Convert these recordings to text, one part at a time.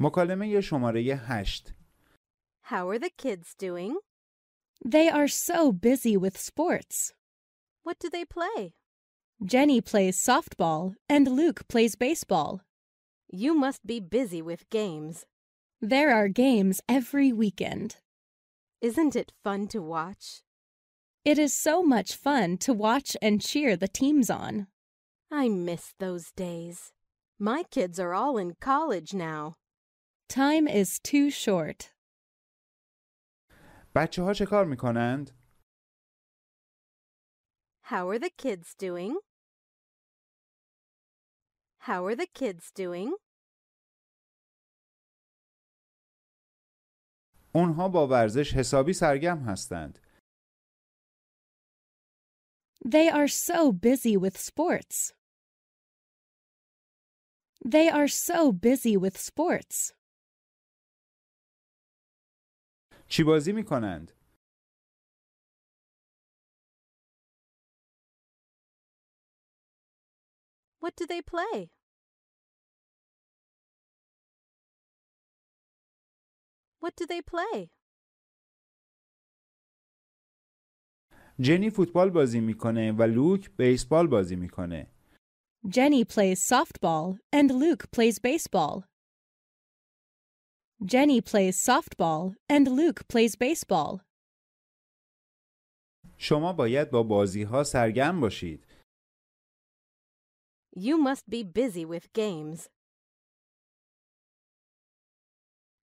مکالمه شماره 8. How are the kids doing? They are so busy with sports. What do they play? Jenny plays softball and Luke plays baseball. You must be busy with games. There are games every weekend. Isn't it fun to watch? It is so much fun to watch and cheer the teams on. I miss those days. My kids are all in college now. Time is too short. بچه‌ها چه کار می‌کنند؟ How are the kids doing? How are the kids doing? اونها با ورزش حسابی سرگرم هستند. They are so busy with sports. They are so busy with sports. چی بازی می‌کنند؟ What do they play? What do they play? جنی فوتبال بازی می‌کنه و لوک بیسبال بازی می‌کنه. Jenny plays softball and Luke plays baseball. Jenny plays softball and Luke plays baseball. شما باید با بازی‌ها سرگرم باشید. You must be busy with games.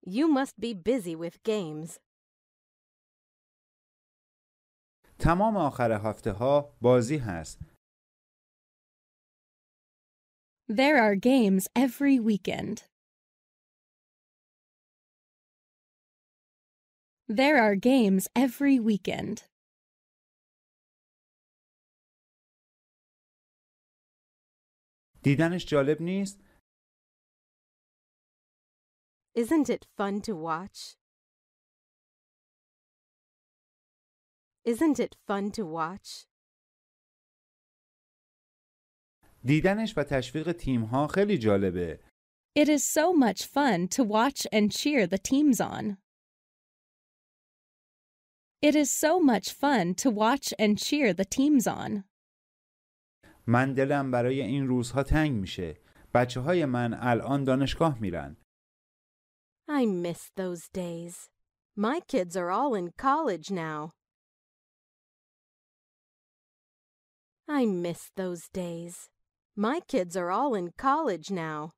You must be busy with games. تمام آخر هفته‌ها بازی هست. There are games every weekend. There are games every weekend. دیدنش جالب نیست؟ Isn't it fun to watch? Isn't it fun to watch? دیدنش و تشویق تیم‌ها خیلی جالبه. It is so much fun to watch and cheer the teams on. It is so much fun to watch and cheer the teams on. من دلم برای این روزها تنگ میشه. بچه‌های من الان دانشگاه میرن. I miss those days. My kids are all in college now. I miss those days. My kids are all in college now.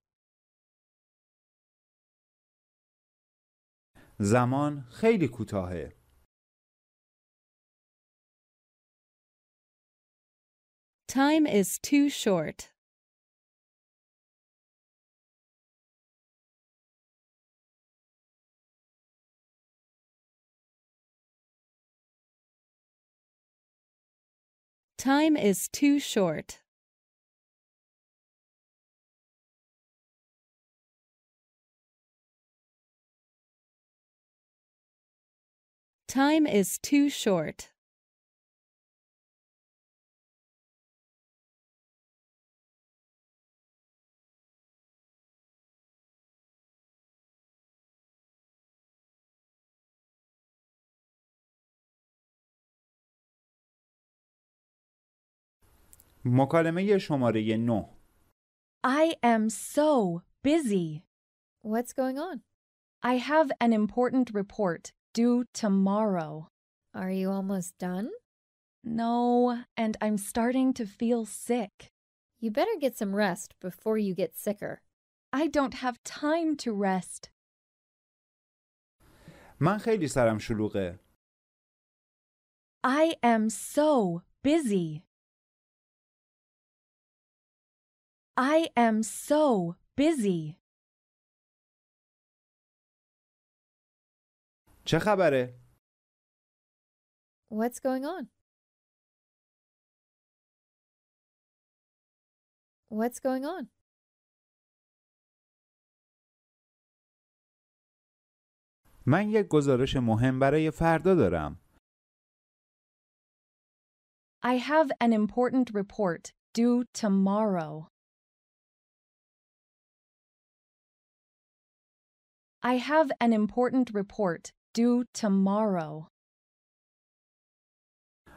زمان خیلی کوتاهه. Time is too short. Time is too short. Time is too short. مکالمه شماره 9. I am so busy. What's going on? I have an important report due tomorrow. Are you almost done? No, and I'm starting to feel sick. You better get some rest before you get sicker. I don't have time to rest. من خیلی سرم شلوغه. I am so busy. I am so busy. چه خبره؟ What's going on? What's going on? من یک گزارش مهم برای فردا دارم. I have an important report due tomorrow. I have an important report due tomorrow.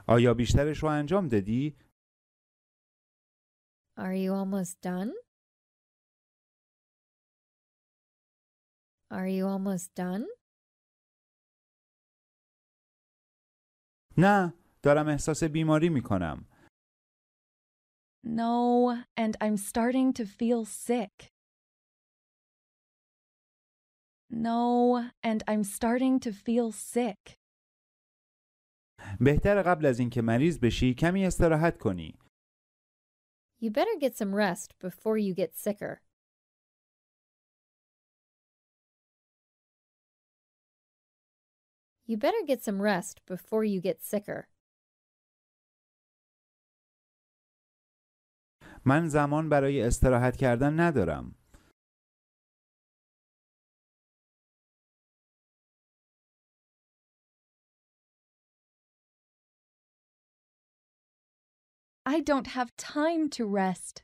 آیا بیشترش رو انجام دادی؟ Are you almost done? Are you almost done? نه، دارم احساس بیماری میکنم. No, and I'm starting to feel sick. No, and I'm starting to feel sick. بهتره قبل از اینکه مریض بشی کمی استراحت کنی. You better get some rest before you get sicker. You better get some rest before you get sicker. من زمان برای استراحت کردن ندارم. I don't have time to rest.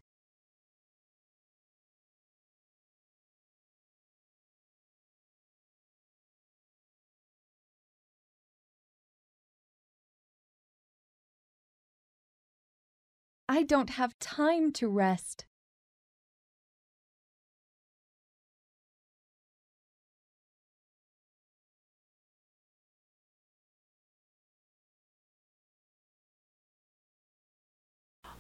I don't have time to rest.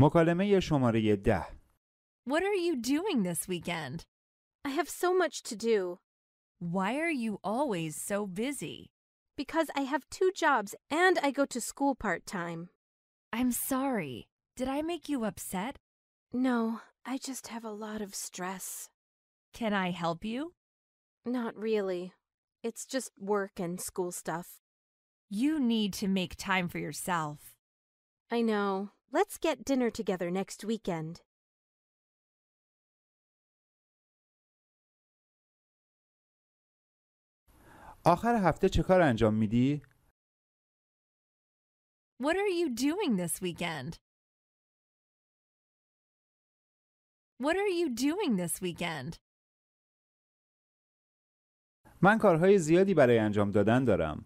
مکالمه شماره 10. What are you doing this weekend? I have so much to do. Why are you always so busy? Because I have 2 jobs and I go to school part-time. I'm sorry. Did I make you upset? No, I just have a lot of stress. Can I help you? Not really. It's just work and school stuff. You need to make time for yourself. I know. Let's get dinner together next weekend. آخر هفته چه کار انجام میدی؟ What are you doing this weekend? What are you doing this weekend? من کارهای زیادی برای انجام دادن دارم.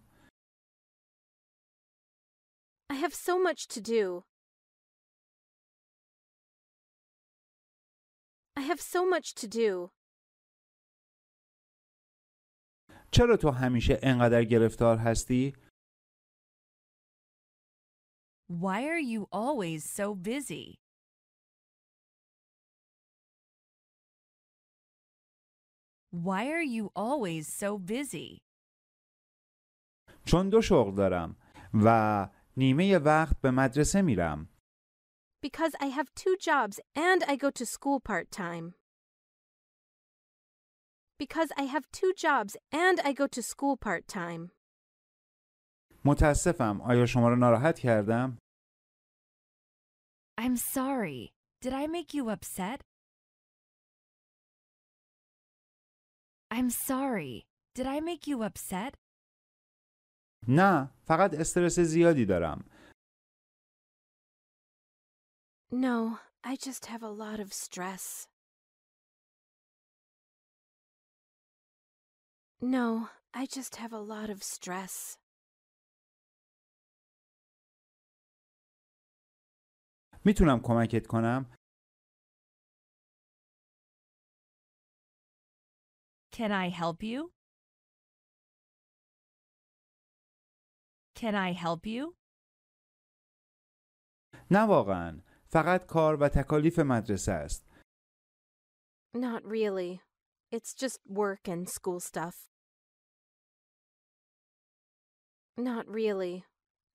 I have so much to do. I have so much to do. چرا تو همیشه انقدر گرفتار هستی؟ Why are you always so busy? Why are you always so busy? چون 2 شغل دارم و نیمه وقت به مدرسه میرم. Because I have 2 jobs and I go to school part-time. Because I have 2 jobs and I go to school part-time. متاسفم. آیا شما را ناراحت کردم؟ I'm sorry. Did I make you upset? I'm sorry. Did I make you upset? نه، فقط استرس زیادی دارم. No, I just have a lot of stress. No, I just have a lot of stress. میتونم کمکت کنم؟ Can I help you? Can I help you? نه واقعاً. فقط کار و تکالیف مدرسه است. Not really. It's just work and school stuff. Not really.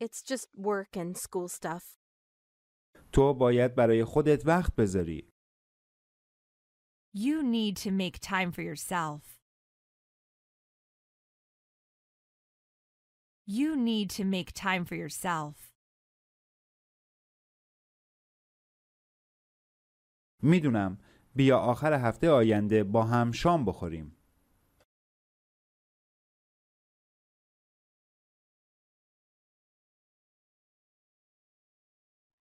It's just work and school stuff. تو باید برای خودت وقت بذاری. You need to make time for yourself. You need to make time for yourself. میدونم. بیا آخر هفته آینده با هم شام بخوریم.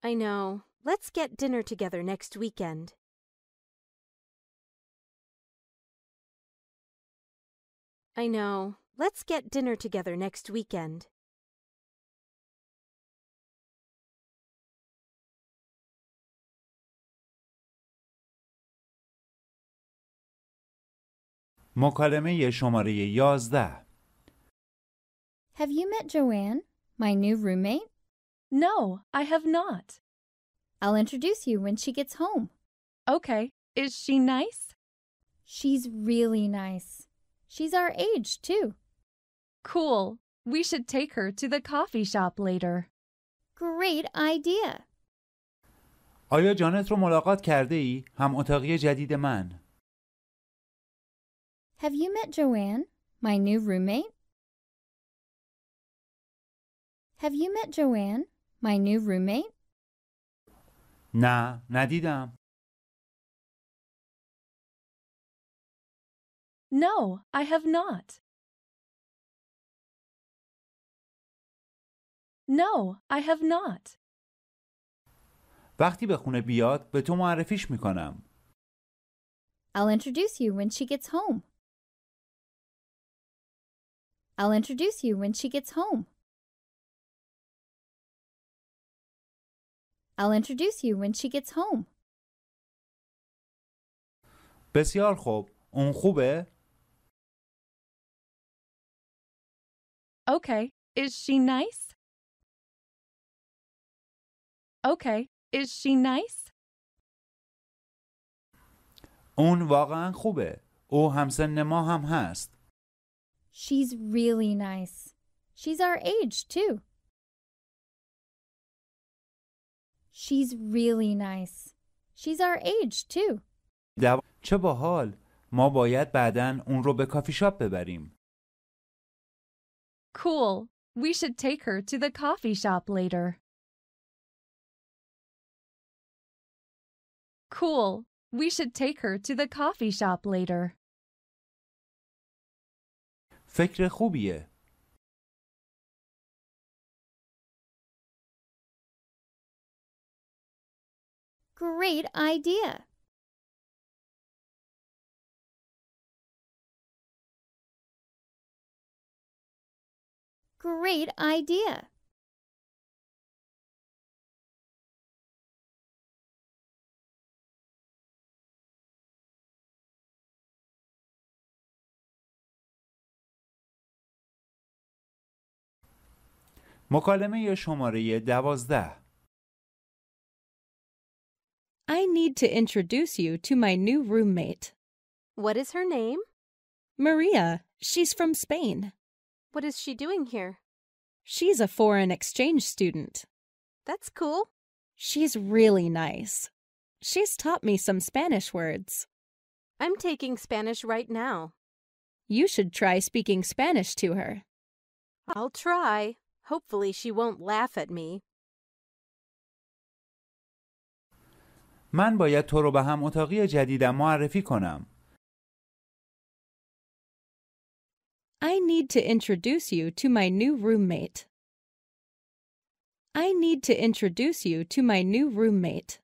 I know. Let's get dinner together next weekend. I know. Let's get dinner together next weekend. مکالمه شماره 11. Have you met Joanne, my new roommate? No, I have not. I'll introduce you when she gets home. Okay. Is she nice? She's really nice. She's our age, too. Cool. We should take her to the coffee shop later. Great idea. آیا جانت رو ملاقات کرده ای؟ هم اتاقی جدید من. Have you met Joanne, my new roommate? Have you met Joanne, my new roommate? نه، ندیدم. No, I have not. No, I have not. وقتی به خونه بیاد به تو معرفیش میکنم. I'll introduce you when she gets home. I'll introduce you when she gets home. I'll introduce you when she gets home. بسیار خوب. اون خوبه؟ Okay. Is she nice? Okay. Is she nice? اون واقعاً خوبه. او همسن ما هم هست. She's really nice. She's our age too. She's really nice. She's our age too. چه باحال. ما باید بعداً اون رو به کافی شاپ ببریم. Cool. We should take her to the coffee shop later. Cool. We should take her to the coffee shop later. فکر خوبیه. Great idea. Great idea. مکالمه شماره 12. I need to introduce you to my new roommate. What is her name? Maria. She's from Spain. What is she doing here? She's a foreign exchange student. That's cool. She's really nice. She's taught me some Spanish words. I'm taking Spanish right now. You should try speaking Spanish to her. I'll try. Hopefully she won't laugh at me. من باید تو رو به هم اتاقی جدیدم معرفی کنم. I need to introduce you to my new roommate. I need to introduce you to my new roommate.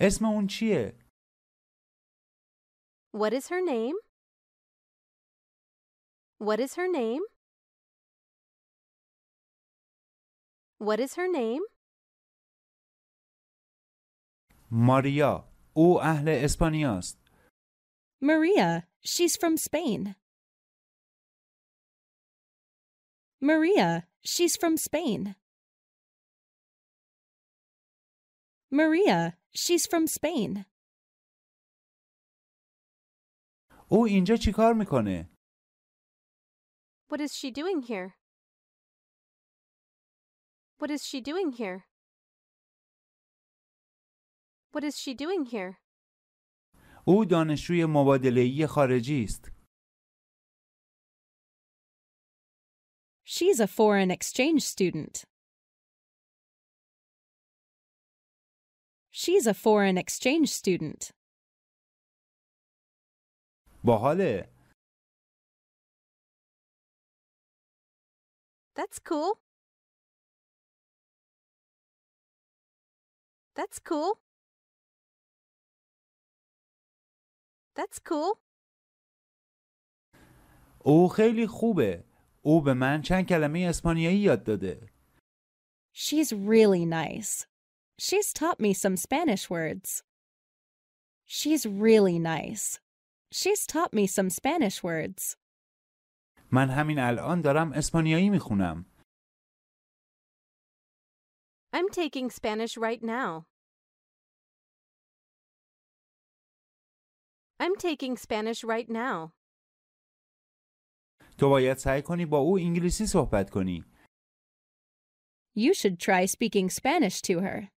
اسم اون چیه؟ What is her name? What is her name? What is her name? ماریا. او اهل اسپانیاست. Maria. She's from Spain. Maria. She's from Spain. Maria. She's from Spain. او اینجا چیکار میکنه؟ What is she doing here? What is she doing here? What is she doing here? او دانشجوی مبادله‌ای خارجی است. She's a foreign exchange student. She's a foreign exchange student. باحاله. That's cool. That's cool. That's cool. او خیلی خوبه. او به من چند کلمه اسپانیایی یاد داده. She's really nice. She's taught me some Spanish words. She's really nice. She's taught me some Spanish words. من همین الان دارم اسپانیایی میخونم. I'm taking Spanish right now. I'm taking Spanish right now. تو باید سعی کنی با او انگلیسی صحبت کنی. You should try speaking Spanish to her.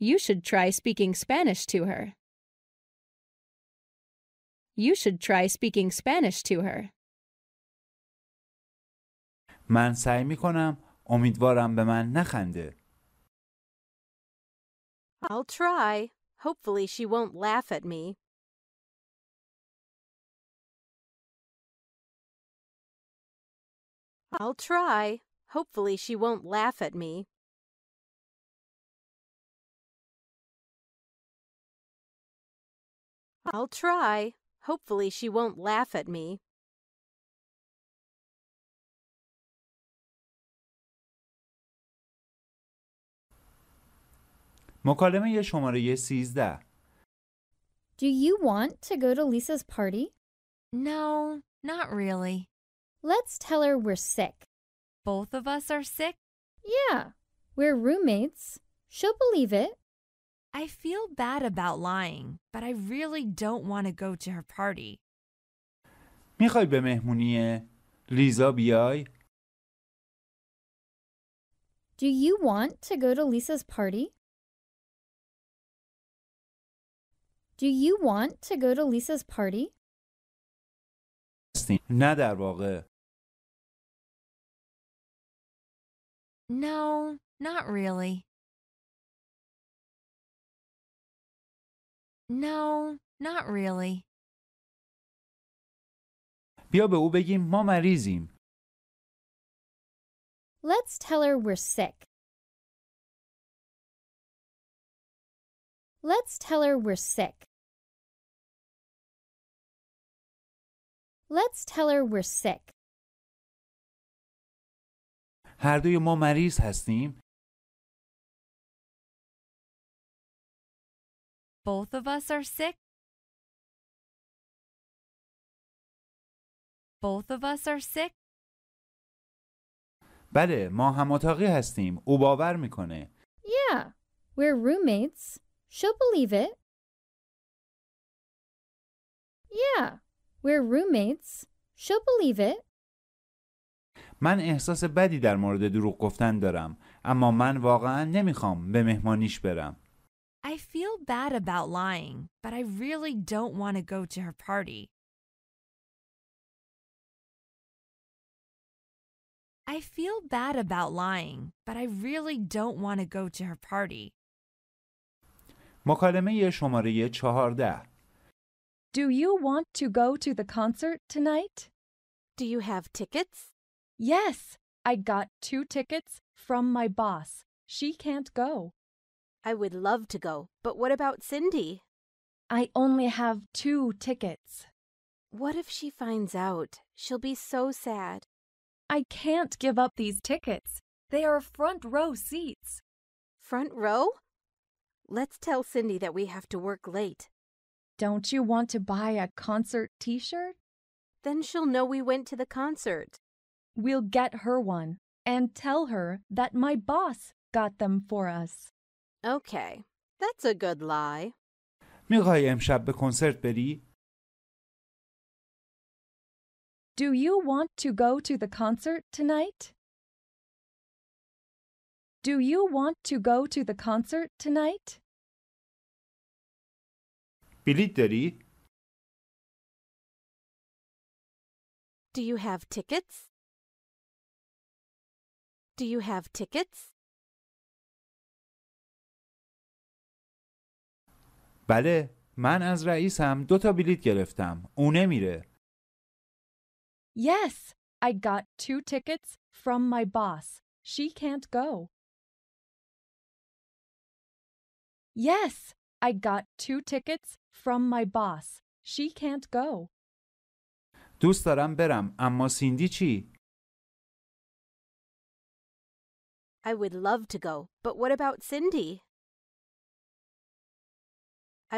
You should try speaking Spanish to her. You should try speaking Spanish to her. من سعی میکنم. امیدوارم به من نخنده. I'll try. Hopefully she won't laugh at me. I'll try. Hopefully she won't laugh at me. I'll try. Hopefully she won't laugh at me. مکالمه شماره 13. Do you want to go to Lisa's party? No, not really. Let's tell her we're sick. Both of us are sick? Yeah. We're roommates. She'll believe it. I feel bad about lying, but I really don't want to go to her party. میخوای به مهمونی لیزا بیای؟ Do you want to go to Lisa's party? Do you want to go to Lisa's party? نه در واقع. No, not really. No, not really. بیا به او بگیم ما مریضیم. Let's tell her we're sick. Let's tell her we're sick. Let's tell her we're sick. هر دوی ما مریض هستیم. Both of us are sick. Both of us are sick. بله، ما هم اتاقی هستیم. او باور میکنه. Yeah, we're roommates. She'll believe it. Yeah, we're roommates. She'll believe it. من احساس بدی در مورد دروغ گفتن دارم، اما من واقعا نمیخوام به مهمانیش برم. I feel bad about lying, but I really don't want to go to her party. I feel bad about lying, but I really don't want to go to her party. مکالمه شماره 14. Do you want to go to the concert tonight? Do you have tickets? Yes, I got 2 tickets from my boss. She can't go. I would love to go, but what about Cindy? I only have 2 tickets. What if she finds out? She'll be so sad. I can't give up these tickets. They are front row seats. Front row? Let's tell Cindy that we have to work late. Don't you want to buy a concert t-shirt? Then she'll know we went to the concert. We'll get her one and tell her that my boss got them for us. Okay, that's a good lie. می‌خوای امشب به کنسرت بری؟ Do you want to go to the concert tonight? Do you want to go to the concert tonight? بلیط داری؟ Do you have tickets? Do you have tickets? بله، من از رئیسم 2 بلیط گرفتم. او نمیره. Yes, I got 2 tickets from my boss. She can't go. Yes, I got 2 tickets from my boss. She can't go. دوست دارم برم، اما سیندی چی؟ I would love to go, but what about Cindy?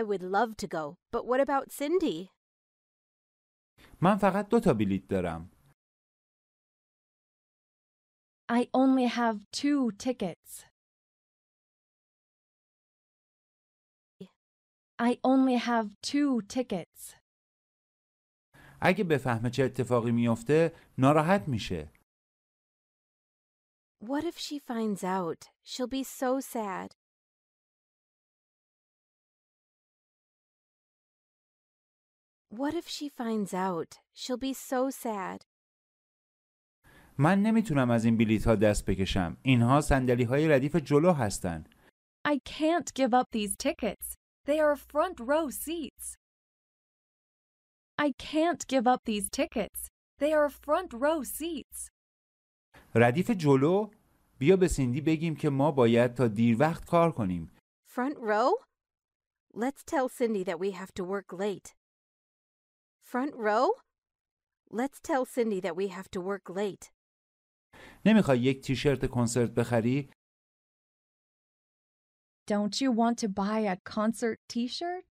I would love to go, but what about Cindy? من فقط 2 بلیط دارم. I only have 2 tickets. I only have 2 tickets. اگه بفهمه چه اتفاقی میفته، ناراحت میشه. What if she finds out? She'll be so sad. What if she finds out? She'll be so sad. من نمیتونم از این بلیط‌ها دست بکشم. اینها صندلی‌های ردیف جلو هستن. I can't give up these tickets. They are front row seats. I can't give up these tickets. They are front row seats. ردیف جلو؟ بیا به سیندی بگیم که ما باید تا دیر وقت کار کنیم. Front row? Let's tell Cindy that we have to work late. Front row? Let's tell Cindy that we have to work late. نمیخوای یک تیشرت کنسرت بخری؟ Don't you want to buy a concert t-shirt?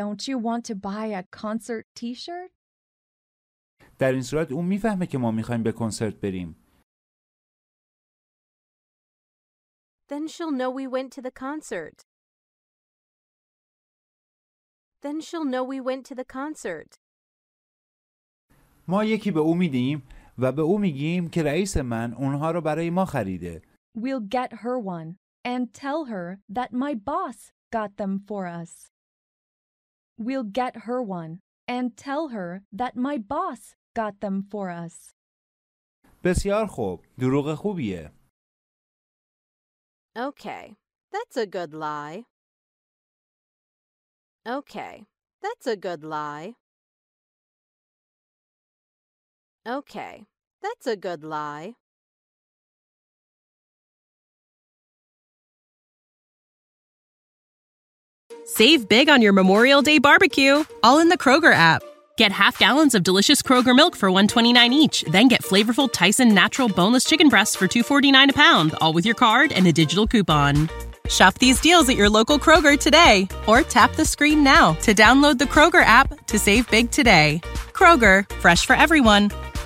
Don't you want to buy a concert t-shirt? در این صورت اون میفهمه که ما میخوایم به کنسرت بریم. Then she'll know we went to the concert. ما یکی به او میدیم و به او میگیم که رئیس من اونها رو برای ما خریده. We'll get her one and tell her that my boss got them for us. We'll get her one and tell her that my boss got them for us. بسیار خوب. دروغ خوبیه. Okay, that's a good lie. Okay, that's a good lie. Save big on your Memorial Day barbecue, all in the Kroger app. Get half gallons of delicious Kroger milk for $1.29 each. Then get flavorful Tyson Natural Boneless Chicken Breasts for $2.49 a pound, all with your card and a digital coupon. Shop these deals at your local Kroger today, or tap the screen now to download the Kroger app to save big today. Kroger, fresh for everyone.